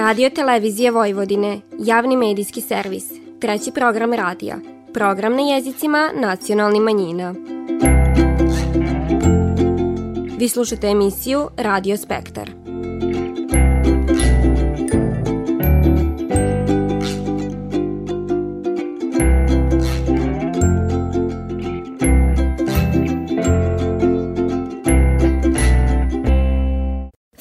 Radio televizija Vojvodine, javni medijski servis, treći program radija, program na jezicima nacionalnih manjina. Vi slušate emisiju Radio Spekter.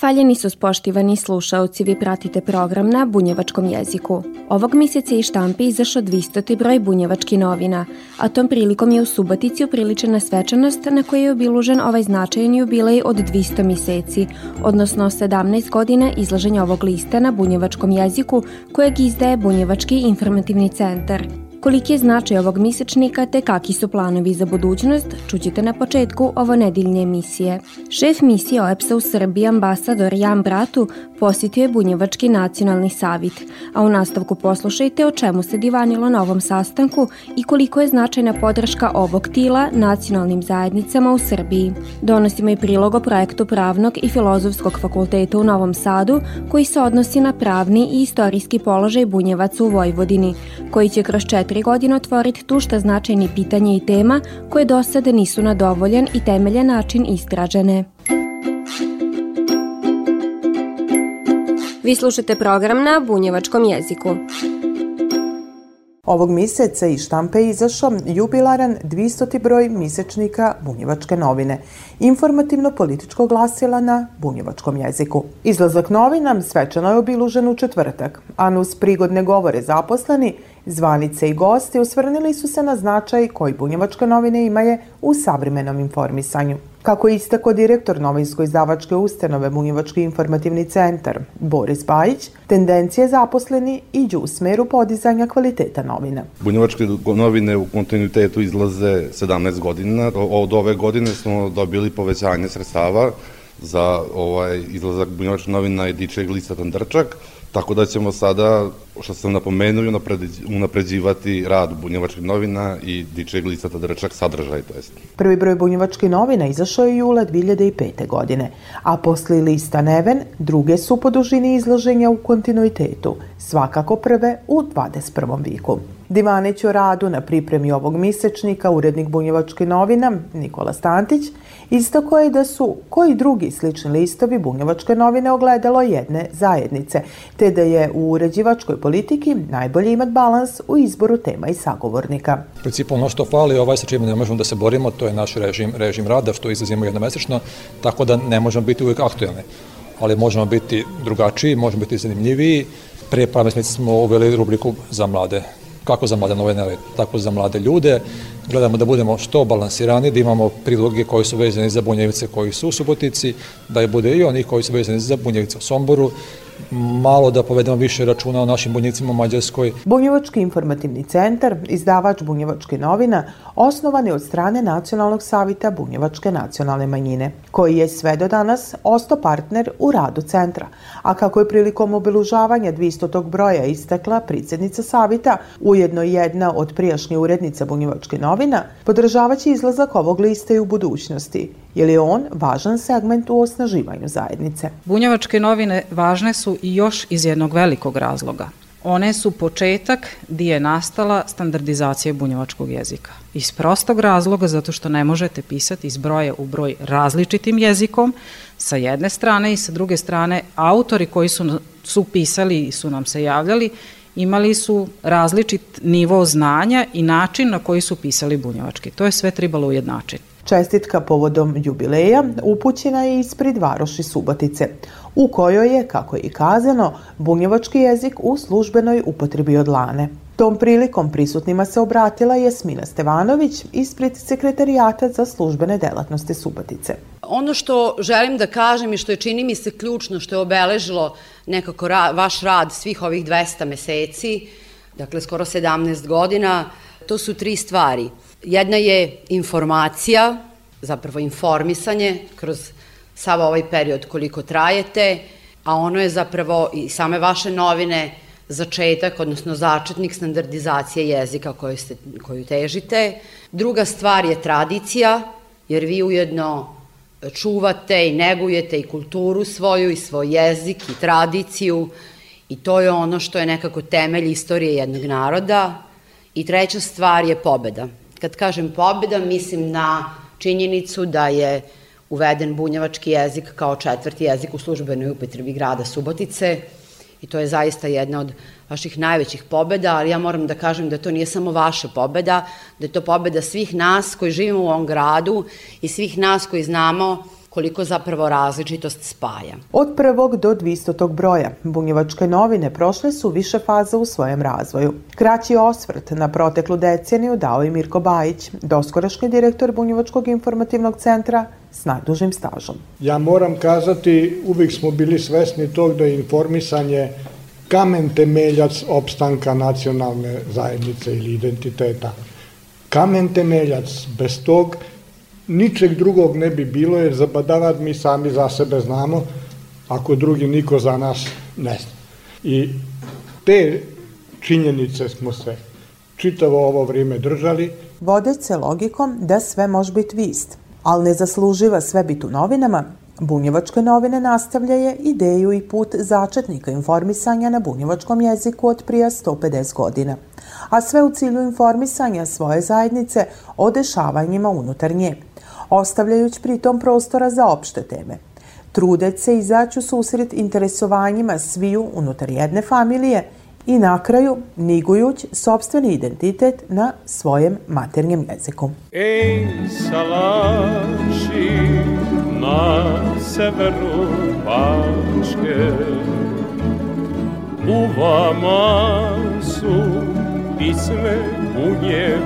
Valjeni su spoštivani slušaoci, vi pratite program na bunjevačkom jeziku. Ovog mjeseca iz štampi izašao 200. broj bunjevačkih novina, a tom prilikom je u Subotici upriličena svečanost na kojoj je obilužen ovaj značajan jubilej od 200 mjeseci, odnosno 17 godina izlaženja ovog lista na bunjevačkom jeziku kojeg izdaje Bunjevački informativni centar. Koliki je značaj ovog mjesečnika te kakvi su planovi za budućnost, čućete na početku ovo nedeljne emisije. Šef misije OEPS-a u Srbiji, ambasador Jan Bratu, posjetio je Bunjevački nacionalni savjet, a u nastavku poslušajte o čemu se divanilo na ovom sastanku i koliko je značajna podrška ovog tila nacionalnim zajednicama u Srbiji. Donosimo i prilog o projektu Pravnog i Filozofskog fakulteta u Novom Sadu, koji se odnosi na pravni i istorijski položaj Bunjevaca u Vojvodini, koji će kroz 4 godine otvoriti tušta značajnih pitanja i tema koje do sada nisu na dovoljan i temeljan način istražene. Vi slušate program na bunjevačkom jeziku. Ovog mjeseca iz štampe izašao jubilaran 200. broj mjesečnika Bunjevačke novine, informativno-političko glasila na bunjevačkom jeziku. Izlazak novina svečano je obilužen u četvrtak, a nuz prigodne govore zaposleni, zvanice i gosti osvrnili su se na značaj koji bunjevačke novine imaju u savremenom informisanju. Kako je istakao direktor novinsko-izdavačke ustanove Bunjevački informativni centar Boris Bajić, tendencije zaposleni iđu u smeru podizanja kvaliteta novina. Bunjevačke novine u kontinuitetu izlaze 17 godina. Od ove godine smo dobili povećanje sredstava za izlazak bunjevačkih novina i dičeg lista Tandarčak, tako da ćemo sada, što sam napomenuo, unapređivati rad bunjevačkih novina i dičeg lista Tandarčak sadržaj. Prvi broj bunjevačkih novina izašao je jula 2005. godine, a posle lista Neven druge su po dužini izlaženja u kontinuitetu, svakako prve u 21. vijeku. Divaneći o radu na pripremi ovog mjesečnika urednik bunjevačkih novina Nikola Stantić istako je da su koji drugi slični listovi bunjevačke novine ogledalo jedne zajednice, te da je u uređivačkoj politiki najbolje imati balans u izboru tema i sagovornika. U principu ono što fali, sa čime ne možemo da se borimo, to je naš režim rada, što izlazimo jednomesečno, tako da ne možemo biti uvijek aktualni, ali možemo biti drugačiji, možemo biti zanimljiviji. Prije par mjeseci smo uveli rubriku za mlade, kako za mlade novinare, tako za mlade ljude. Gledamo da budemo što balansirani, da imamo priloge koji su vezani za bunjevice koji su u Subotici, da je bude i oni koji su vezani za bunjevice u Somboru, malo da povedemo više računa o našim bunjevicima u Mađarskoj. Bunjevački informativni centar, izdavač bunjevačkih novina, osnovan je od strane Nacionalnog savjeta bunjevačke nacionalne manjine, koji je sve do danas ostao partner u radu centra, a kako je prilikom obilužavanja 200. broja istakla predsjednica savjeta, ujedno jedna od prijašnjih urednica bunjevačkih novina, podržavaće izlazak ovog lista i u budućnosti, jer je on važan segment u osnaživanju zajednice. Bunjevačke novine važne su i još iz jednog velikog razloga. One su početak gdje je nastala standardizacija bunjevačkog jezika. Iz prostog razloga, zato što ne možete pisati iz broja u broj različitim jezikom, sa jedne strane, i sa druge strane autori koji su pisali i su nam se javljali, imali su različit nivo znanja i način na koji su pisali bunjevački. To je sve trebalo ujednačiti. Čestitka povodom jubileja upućena je ispred varoši Subotice, u kojoj je, kako je i kazano, bunjevački jezik u službenoj upotrebi od lane. Tom prilikom prisutnima se obratila Jasmina Stevanović ispred sekretarijata za službene delatnosti Subotice. Ono što želim da kažem i što je, čini mi se, ključno, što je obeležilo nekako vaš rad svih ovih 200 meseci, dakle skoro 17 godina, to su 3 stvari. Jedna je informacija, zapravo informisanje kroz sav ovaj period koliko trajete, a ono je zapravo i same vaše novine začetak, odnosno začetnik standardizacije jezika koju težite. Druga stvar je tradicija, jer vi ujedno čuvate i negujete i kulturu svoju i svoj jezik i tradiciju I to je ono što je nekako temelj istorije jednog naroda. I treća stvar je pobeda. Kad kažem pobeda, mislim na činjenicu da je uveden bunjevački jezik kao četvrti jezik u službenoj upotrebi grada Subotice. I to je zaista jedna od vaših najvećih pobeda, ali ja moram da kažem da to nije samo vaša pobeda, da je to pobeda svih nas koji živimo u ovom gradu i svih nas koji znamo koliko zapravo različitost spaja. Od 1. do 200. broja bunjevačke novine prošle su više faza u svojem razvoju. Kraći osvrt na proteklu deceniju dao je Mirko Bajić, doskorašnji direktor Bunjevačkog informativnog centra s najdužim stažom. Ja moram kazati, uvijek smo bili svesni tog da je informisanje kamen temeljac opstanka nacionalne zajednice ili identiteta. Kamen temeljac, bez tog ničeg drugog ne bi bilo, jer zabadavat mi sami za sebe znamo, ako drugi niko za nas ne zna. I te činjenice smo se čitavo ovo vrijeme držali. Vodeći se logikom da sve može biti vist, ali ne zasluživa sve biti u novinama, Bunjevačke novine nastavljaju ideju i put začetnika informisanja na bunjevačkom jeziku od prije 150 godina, a sve u cilju informisanja svoje zajednice o dešavanjima unutar nje, ostavljajući pritom prostora za opšte teme. Trudeći se izaći u susret interesovanjima sviju unutar jedne familije i na kraju nigujući sopstveni identitet na svojem maternjem jeziku. Ej, salaši na severu Bačke, u vama su pisme bunjevačke,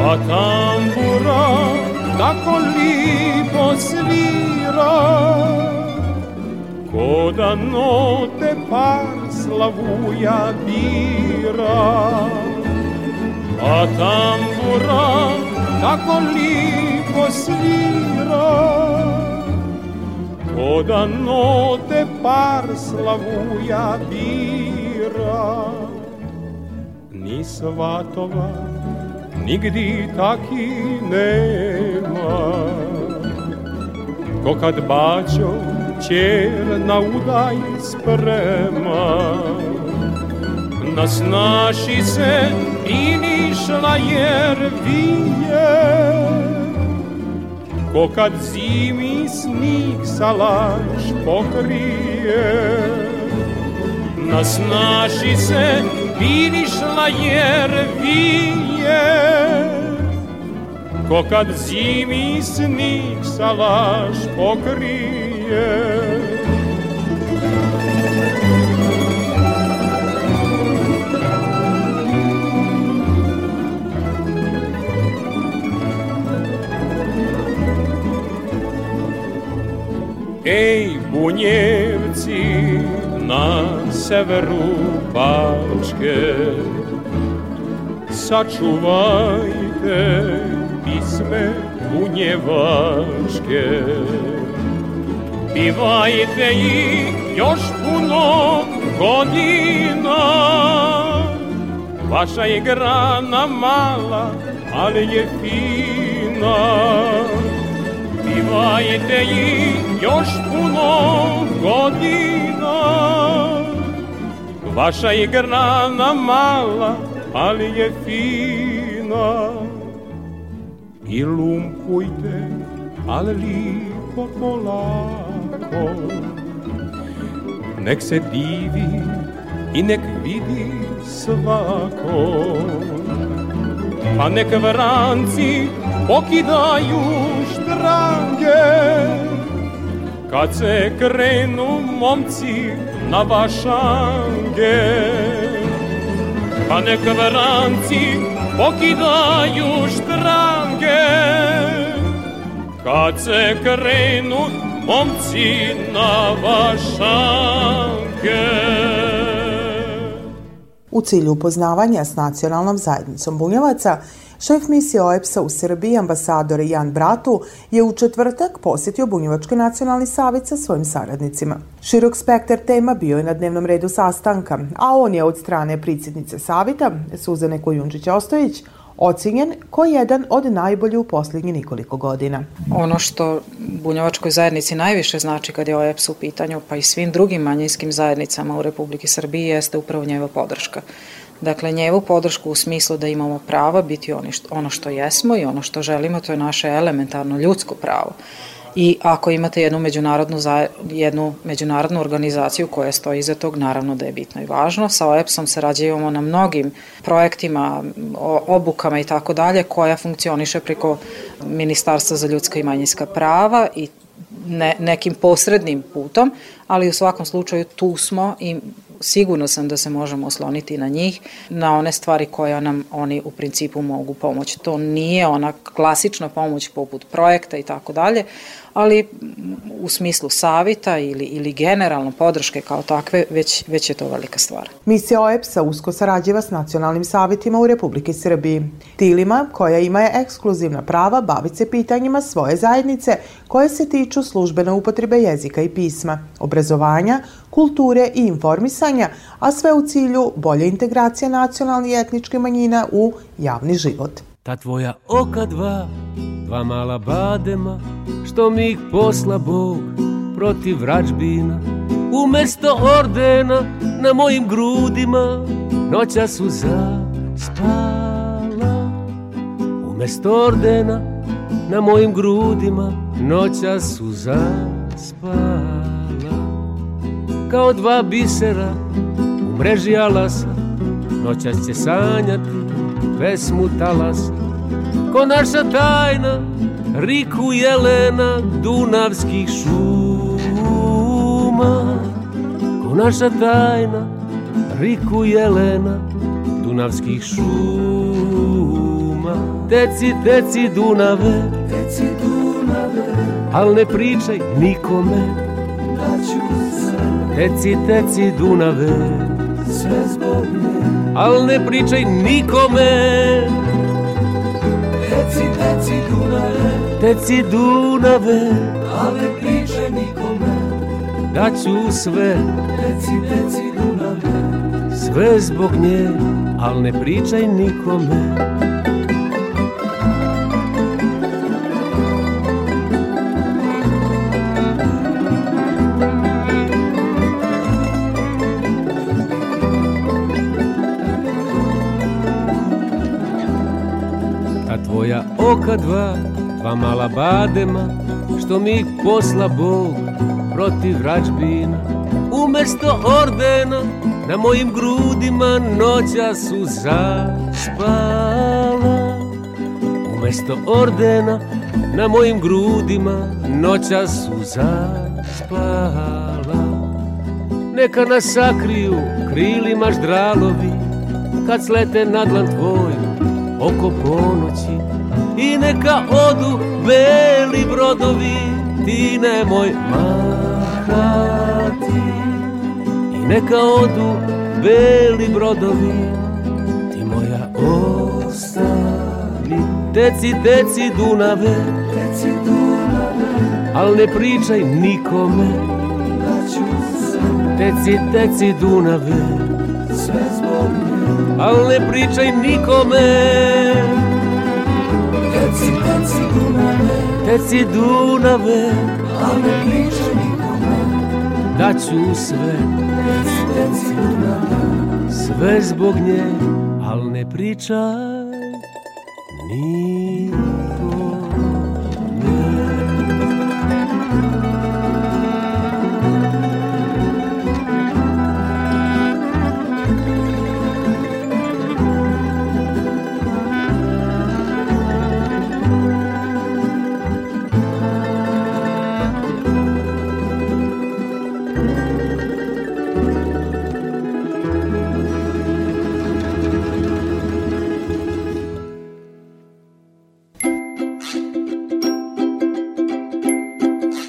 a tambura tako lipo svira, ko da note par slavuja bira, a tambura tako lipo svira, ko da note par slavuja bira. Ni svatova nigdi taki nema, ko kad bačo čer na udaj sprema, nas naši se i nišla jer vije, ko kad zimi snih salaš pokrije, nas naši se i nišla jer vije, ko kad zimi snih salaš pokrije. Ej, bunjevci na severu Bačke, sačuvajte pisme bunjevačke, pivajte ih još puno godina. Vaša je grana mala, ali je fina. Pivajte ih još puno godina. Vaša je grana mala, ali je fina. I lumpujte, ali lipo polako, nek se divi i nek vidi svako, pa nek vranci pokidaju štrange, kad se krenu momci na vašange, pa nek vranci pokidaju štrange, kad se krenu momci na vašanke. U cilju upoznavanja s nacionalnom zajednicom bunjevaca, šef misije OEPS-a u Srbiji, ambasador Jan Bratu, je u četvrtak posjetio Bunjevački nacionalni savjet sa svojim saradnicima. Širok spektar tema bio je na dnevnom redu sastanka, a on je od strane predsjednice savjeta, Suzane Kojundžić Ostojić, ocenjen ko jedan od najboljih u posljednjih nekoliko godina. Ono što bunjevačkoj zajednici najviše znači kad je OEPS u pitanju, pa i svim drugim manjinskim zajednicama u Republiki Srbiji, jeste upravo njeva podrška. Dakle, njevu podršku u smislu da imamo prava biti ono što jesmo i ono što želimo, to je naše elementarno ljudsko pravo. I ako imate jednu međunarodnu organizaciju koja stoji iza tog, naravno da je bitno i važno. Sa OEPS-om sarađujemo na mnogim projektima, obukama i tako dalje, koja funkcioniše preko Ministarstva za ljudska i manjinska prava i nekim posrednim putom, ali u svakom slučaju tu smo i sigurno sam da se možemo osloniti na njih, na one stvari koje nam oni u principu mogu pomoći. To nije ona klasična pomoć poput projekta i tako dalje, ali u smislu savjeta ili generalno podrške kao takve, već je to velika stvar. Misija OEPS-a usko sarađiva s nacionalnim savjetima u Republiki Srbiji, tilima koja imaju ekskluzivna prava baviti se pitanjima svoje zajednice koje se tiču službene upotrebe jezika i pisma, obrazovanja, kulture i informisanja, a sve u cilju bolje integracije nacionalnih i etničkih manjina u javni život. Ta tvoja oka dva mala badema, što mi ih posla Bog protiv vračbina, umjesto ordena na mojim grudima noća su zaspala. Umjesto ordena na mojim grudima noća su zaspala. Kao dva bisera u mreži alasa, noćas će sanjati pesmu talasa. Ko naša tajna, riku jelena dunavskih šuma. Ko naša tajna, riku jelena dunavskih šuma. Teci, teci Dunave, teci Dunave, al ne pričaj nikome da ću se. Teci, teci Dunave, sve zbog nje, al ne pričaj nikome. Teci Dunave, al ne pričaj nikome, daću sve. Teci, teci Dunave, sve zbog nje, al ne pričaj nikome. A tvoja oka dva mala badema, što mi ih posla Bog protiv vračbina, umjesto ordena na mojim grudima noća su zaspala. Umjesto ordena na mojim grudima noća su zaspala. Neka nas sakriju krilima ždralovi kad slete na dlan tvoj oko ponoći, i neka odu beli brodovi, ti nemoj mahati. I neka odu beli brodovi, ti moja ostani. Teci, teci Dunave, teci Dunave, al ne pričaj nikome da ću se. Teci, teci Dunave, sve zbog nje, al ne pričaj nikome. Teci, teci Dunave, teci Dunave, al ne pričaj nikome, daću sve. Teci, teci Dunave, sve zbog nje, al ne pričaj nikome.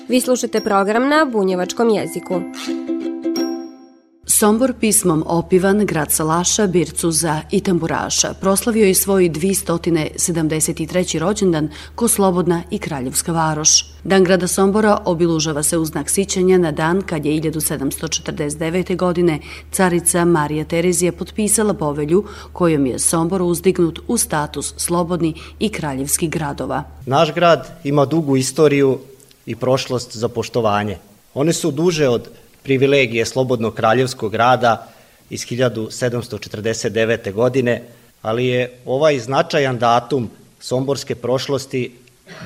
Vi slušate program na bunjevačkom jeziku. Sombor, pismom opivan, grad salaša, bircuza i tamburaša, proslavio je svoj 273. rođendan ko slobodna i kraljevska varoš. Dan grada Sombora obilužava se u znak sićenja na dan kad je 1749. godine carica Marija Terezija potpisala povelju kojom je Sombor uzdignut u status slobodni i kraljevski gradova. Naš grad ima dugu istoriju i prošlost za poštovanje. One su duže od privilegije slobodnog kraljevskog grada iz 1749. godine, ali je ovaj značajan datum somborske prošlosti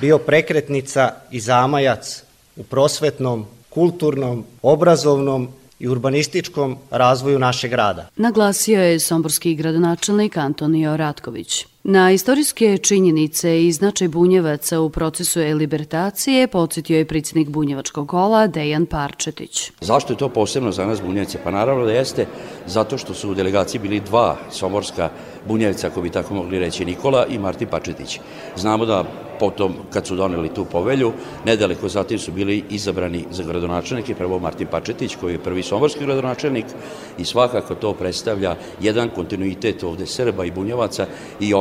bio prekretnica i zamajac u prosvetnom, kulturnom, obrazovnom i urbanističkom razvoju našeg grada, naglasio je somborski gradonačelnik Antonijo Ratković. Na istorijske činjenice i značaj Bunjevaca u procesu elibertacije podsjetio je predsjednik Bunjevačkog kola Dejan Parčetić. Zašto je to posebno za nas Bunjevce? Pa naravno da jeste, zato što su u delegaciji bili dva somborska Bunjevca, ako bi tako mogli reći, Nikola i Marti Pačetić. Znamo da potom, kad su doneli tu povelju, nedaleko zatim su bili izabrani za gradonačelnike, prvo Martin Pačetić, koji je prvi somborski gradonačelnik, i svakako to predstavlja jedan kontinuitet ovde Srba i Bunjevaca i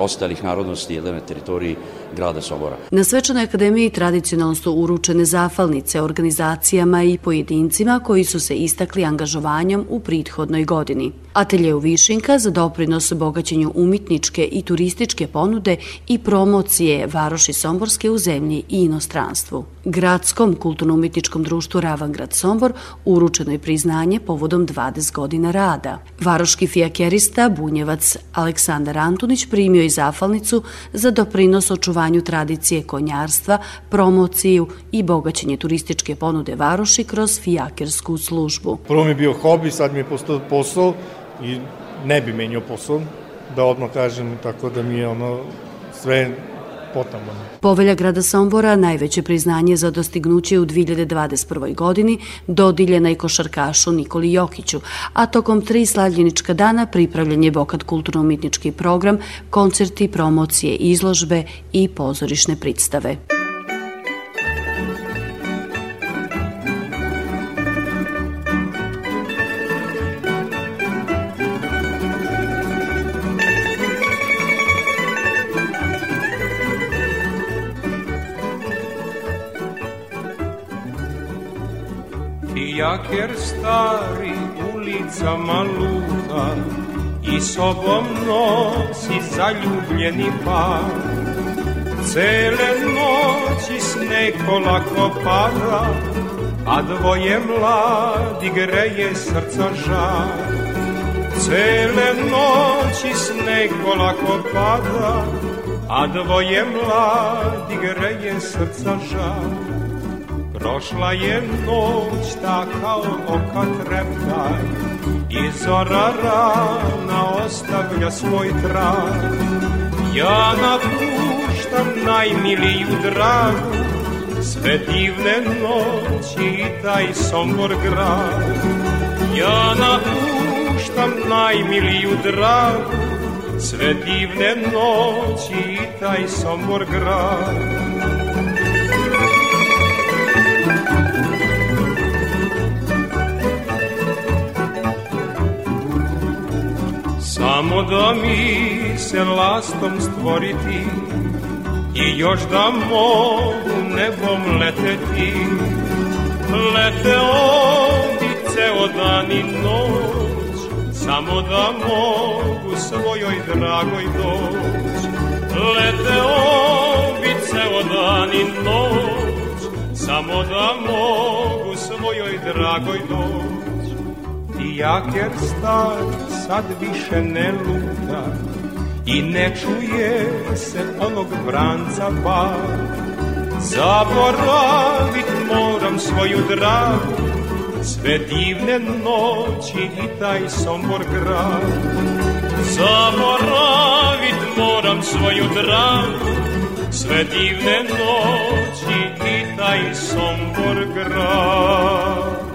ostalih narodnosti jedne na teritoriji grada Sombora. Na Svečanoj akademiji tradicionalno su uručene zahvalnice organizacijama i pojedincima koji su se istakli angažovanjem u prethodnoj godini. Ateljeu Višinka za doprinos bogaćenju umetničke i turističke ponude i promocije varoši somborske u zemlji i inostranstvu. Gradskom kulturno-umetničkom društvu Ravangrad Sombor uručeno je priznanje povodom 20 godina rada. Varoški fijakerista, bunjevac Aleksandar Antunić primio je zahvalnicu za doprinos očuvanju tradicije konjarstva, promociju i bogaćenje turističke ponude varoši kroz fijakersku službu. Prvo mi je bio hobi, sad mi je postao posao i ne bi menio posao, da odmah kažem, tako da mi je ono sve... Povelja grada Sombora, najveće priznanje za dostignuće u 2021. godini, dodiljena je košarkašu Nikoli Jokiću, a tokom 3 slavljenička dana pripravljen je bogat kulturno-umetnički program, koncerti, promocije, izložbe i pozorišne predstave. Jer stari ulicama luta i sobom nosi zaljubljeni par. Cele noći sneg polako pada, a dvoje mladi greje srca žar. Cele noći sneg polako pada, a dvoje mladi greje srca žar. Prošla je noć, ta kao oka treptaj, i zora rana ostavlja svoj trag. Ja napuštam najmiliju dragu, sve divne noći i taj Sombor grad. Ja napuštam najmiliju dragu, sve divne noći i taj Sombor grad. Samo da mi se lastom stvoriti i još da mogu nebom leteti. Lete ovdje ceo dan i noć, samo da mogu svojoj dragoj doć. Lete ovdje ceo dan i noć, samo da mogu svojoj dragoj doć. Fijaker star sad više ne luta i ne čuje se onog branca bar. Zaboravit moram svoju dragu, sve divne noći i taj Sombor grad. Zaboravit moram svoju dragu, sve divne noći i taj Sombor grad.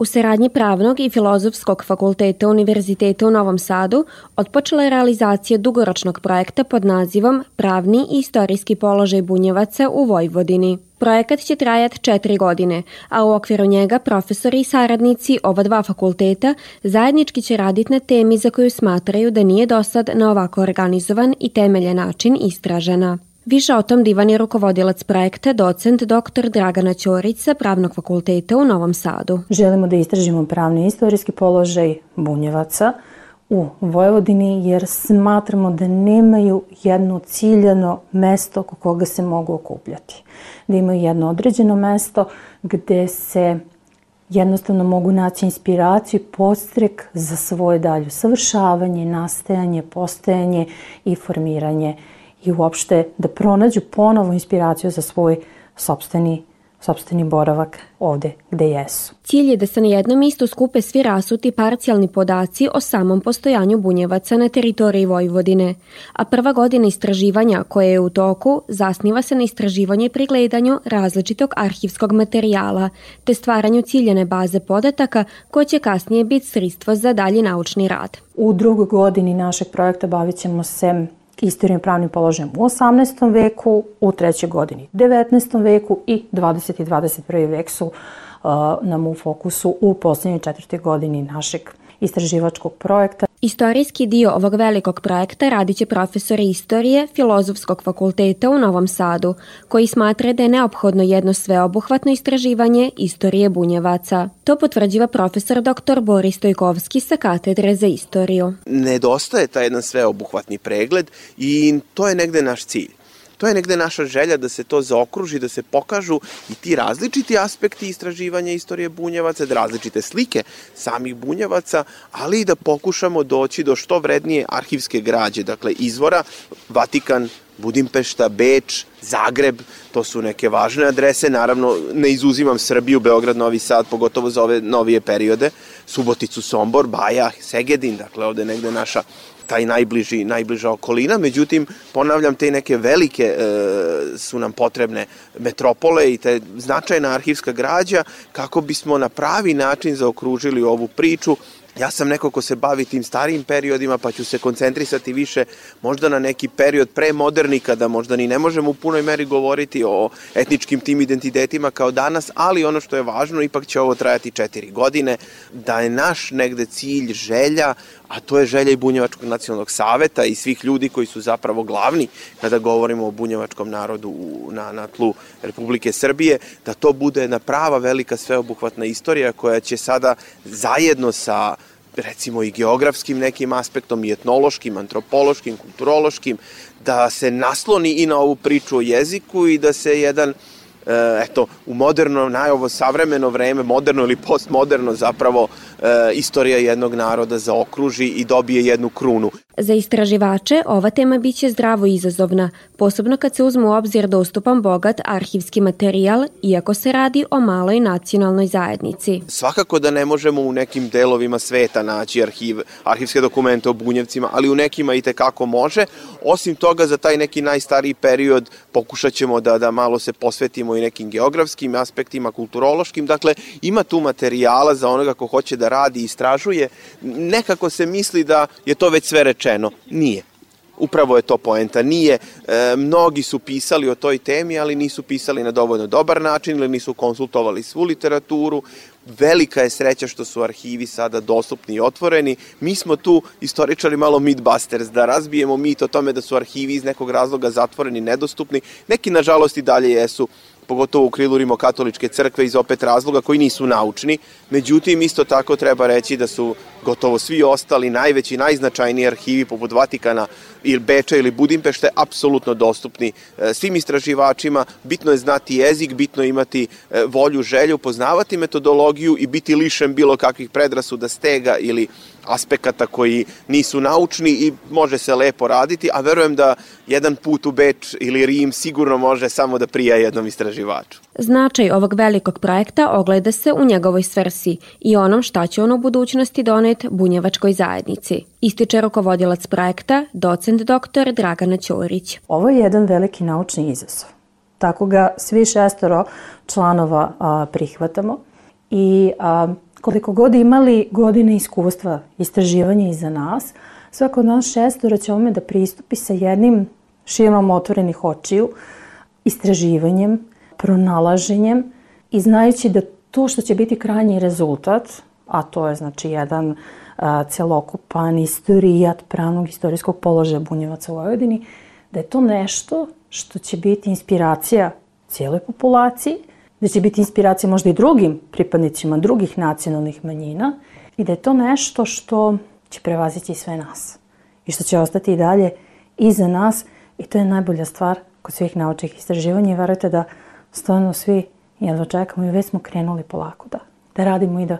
U saradnji Pravnog i Filozofskog fakulteta Univerziteta u Novom Sadu otpočela je realizacija dugoročnog projekta pod nazivom Pravni i istorijski položaj Bunjevaca u Vojvodini. Projekat će trajati 4 godine, a u okviru njega profesori i saradnici ova 2 fakulteta zajednički će raditi na temi za koju smatraju da nije dosad na ovako organizovan i temeljen način istražena. Više o tom divan je rukovodilac projekta docent dr. Dragana Ćorica Pravnog fakulteta u Novom Sadu. Želimo da istražimo pravni i istorijski položaj Bunjevaca u Vojvodini jer smatramo da nemaju jedno ciljano mesto oko koga se mogu okupljati. Da imaju jedno određeno mesto gde se jednostavno mogu naći inspiraciju i podstrek za svoje dalje usavršavanje, nastajanje, postojanje i formiranje i uopšte da pronađu ponovo inspiraciju za svoj sopstveni boravak ovde gde jesu. Cilj je da se na jednom istu skupe svi rasuti parcijalni podaci o samom postojanju Bunjevaca na teritoriji Vojvodine, a prva godina istraživanja koje je u toku zasniva se na istraživanju i pregledanju različitog arhivskog materijala te stvaranju ciljene baze podataka koje će kasnije biti sredstvo za dalji naučni rad. U drugoj godini našeg projekta bavit ćemo se istorijom i pravnim položajem u 18. veku, u 3. godini 19. veku i 20. i 21. vek su nam u fokusu u posljednjoj 4. godini našeg istraživačkog projekta. Istorijski dio ovog velikog projekta radit će profesori istorije Filozofskog fakulteta u Novom Sadu, koji smatra da je neophodno jedno sveobuhvatno istraživanje istorije Bunjevaca. To potvrđiva profesor dr. Boris Tojkovski sa katedre za istoriju. Nedostaje taj jedan sveobuhvatni pregled i to je negde naš cilj. To je negde naša želja da se to zaokruži, da se pokažu i ti različiti aspekti istraživanja istorije Bunjevaca, da različite slike samih Bunjevaca, ali i da pokušamo doći do što vrednije arhivske građe, dakle izvora Vatikan, Budimpešta, Beč, Zagreb, to su neke važne adrese, naravno ne izuzimam Srbiju, Beograd, Novi Sad, pogotovo za ove novije periode, Suboticu, Sombor, Baja, Segedin, dakle ovde negde naša taj najbliža okolina, međutim, ponavljam, te neke velike su nam potrebne metropole i te značajna arhivska građa kako bismo na pravi način zaokružili ovu priču. Ja sam neko ko se bavi tim starijim periodima, pa ću se koncentrisati više možda na neki period pre moderni, kada možda ni ne možemo u punoj meri govoriti o etničkim tim identitetima kao danas, ali ono što je važno, ipak će ovo trajati 4 godine, da je naš negde cilj, želja, a to je želja i Bunjevačkog nacionalnog saveta i svih ljudi koji su zapravo glavni kada govorimo o bunjevačkom narodu na tlu Republike Srbije, da to bude jedna prava velika sveobuhvatna istorija koja će sada zajedno sa recimo i geografskim nekim aspektom, i etnološkim, antropološkim, kulturološkim, da se nasloni i na ovu priču o jeziku i da se jedan, u moderno, najovo savremeno vreme, moderno ili postmoderno zapravo, istorija jednog naroda zaokruži i dobije jednu krunu. Za istraživače ova tema biće zdravo izazovna, posebno kad se uzme u obzir dostupan bogat arhivski materijal, iako se radi o maloj nacionalnoj zajednici. Svakako da ne možemo u nekim delovima sveta naći arhivske dokumente o Bunjevcima, ali u nekima i tekako može. Osim toga, za taj neki najstariji period pokušat ćemo da malo se posvetimo i nekim geografskim aspektima, kulturološkim. Dakle, ima tu materijala za onoga ko hoće da radi i istražuje. Nekako se misli da je to već sve rečeno. Nije. Upravo je to poenta. Nije. Mnogi su pisali o toj temi, ali nisu pisali na dovoljno dobar način ili nisu konsultovali svu literaturu. Velika je sreća što su arhivi sada dostupni i otvoreni. Mi smo tu istoričari malo mythbusters, da razbijemo mit o tome da su arhivi iz nekog razloga zatvoreni, nedostupni. Neki, nažalost, i dalje jesu, pogotovo u krilu Rimokatoličke crkve iz opet razloga koji nisu naučni. Međutim, isto tako treba reći da su gotovo svi ostali najveći, najznačajniji arhivi poput Vatikana ili Beča ili Budimpešte apsolutno dostupni svim istraživačima. Bitno je znati jezik, bitno je imati volju, želju, poznavati metodologiju i biti lišen bilo kakvih predrasuda, stega ili aspekata koji nisu naučni i može se lepo raditi, a verujem da jedan put u Beč ili Rim sigurno može samo da prija jednom istraživaču. Značaj ovog velikog projekta ogleda se u njegovoj svrsi i onom šta će on u budućnosti doneti bunjevačkoj zajednici, ističe rukovodilac projekta docent dr. Dragana Ćorić. Ovo je jedan veliki naučni izazov, tako ga svi 6 članova prihvatamo i koliko god imali godine iskustva, istraživanja iza nas, svako od nas šestora će ovome da pristupi sa jednim širom otvorenih očiju, istraživanjem, pronalaženjem i znajući da to što će biti krajnji rezultat, a to je znači jedan celokupan istorijat pravnog istorijskog položaja Bunjevaca u Vojvodini, da je to nešto što će biti inspiracija cijeloj populaciji, da će biti inspiracija možda i drugim pripadnicima drugih nacionalnih manjina i da je to nešto što će prevazići sve nas i što će ostati i dalje iza nas i to je najbolja stvar kod svih naučnih istraživanja i verujte da stvarno svi jedva čekamo i već smo krenuli polako da radimo i da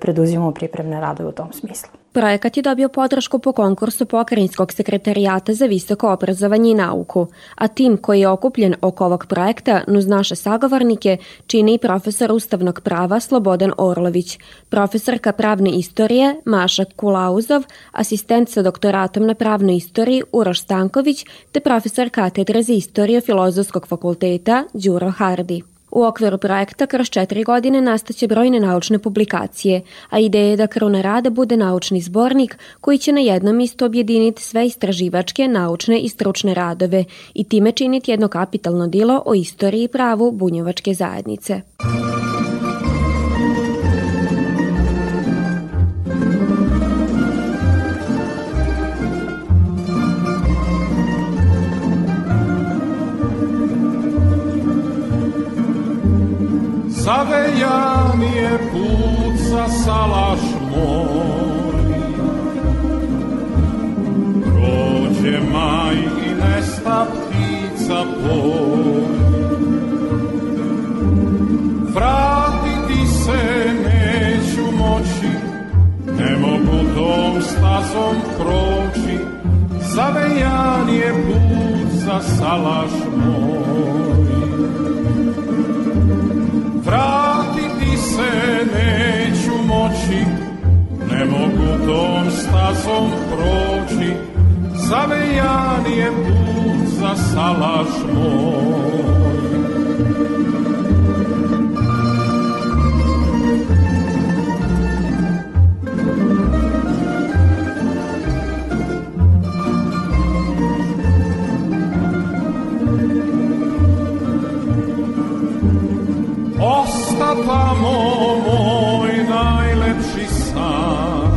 preduzimamo pripremne radove u tom smislu. Projekat je dobio podršku po konkursu Pokrajinskog sekretarijata za visoko obrazovanje i nauku, a tim koji je okupljen oko ovog projekta, uz naše sagovornike, čini i profesor ustavnog prava Slobodan Orlović, profesorka pravne istorije Maša Kulauzov, asistent sa doktoratom na pravnoj istoriji Uroš Stanković te profesor katedre za istoriju Filozofskog fakulteta Đuro Hardi. U okviru projekta kroz 4 godine nastaće brojne naučne publikacije, a ideja je da kruna rada bude naučni zbornik koji će na jednom mjestu objediniti sve istraživačke, naučne i stručne radove i time činiti jedno kapitalno djelo o istoriji i pravu bunjevačke zajednice. Zavejan je put za salaš moj, prođe maj i nesta ptica poj. Vratiti se neću moći, ne mogu tom stazom proći. Zavejan je put za salaš moj, vratiti se neću moći, ne mogu tom stazom proći, zavejan je put za salaš moj. Tamo moj najlepši san,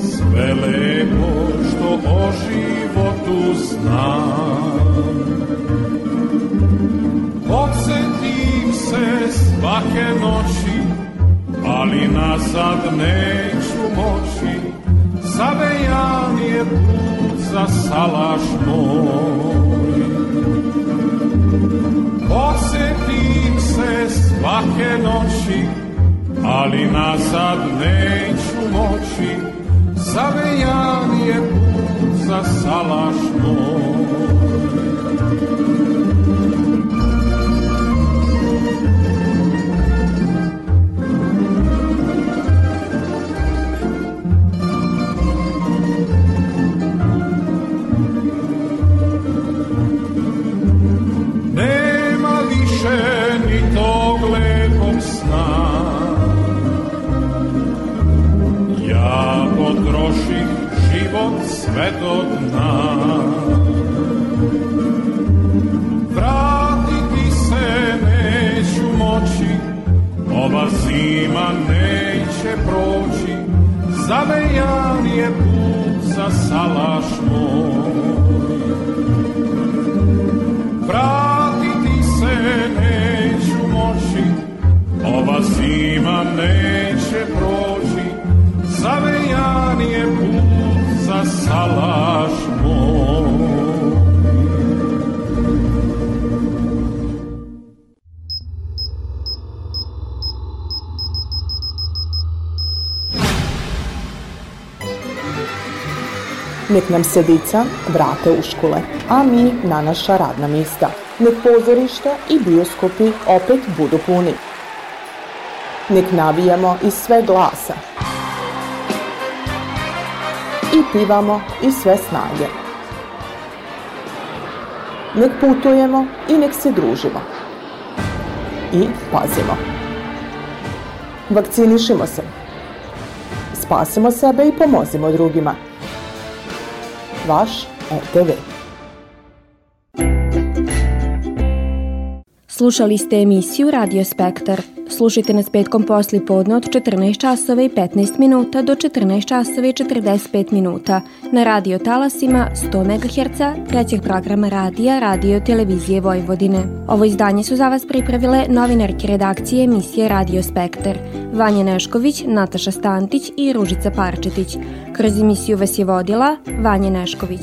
sve lepo što o životu znam. Podsjetim se svake noći, ali nazad neću moći, zavejan je put za salaš moj. Osjetim se svake noći, ali nazad neću moći, zavejan je put za salaš moj. Sve do dna, vratiti se neću moći, ova zima neće proći, zavejan je put za salaš moj. Vratiti se neću moći, ova zima neće proći, zavejan je put za salaš moj. Nek nam se dica vrate u škole, a mi na naša radna mjesta. Nek pozorišta i bioskopi opet budu puni. Nek navijamo iz sve glasa. I pivamo i sve snage. Nek putujemo i nek se družimo. I pazimo. Vakcinišimo se. Spasimo sebe i pomozimo drugima. Vaš RTV. Slušali ste emisiju Radio Spektar. Slušajte nas petkom poslipodne od 14:15 do 14:45 na radio talasima 100 MHz trećeg programa radija Radio televizije Vojvodine. Ovo izdanje su za vas pripravile novinarke redakcije emisije Radio Spektar Vanja Nešković, Nataša Stantić i Ružica Parčetić. Kroz emisiju vas je vodila Vanja Nešković.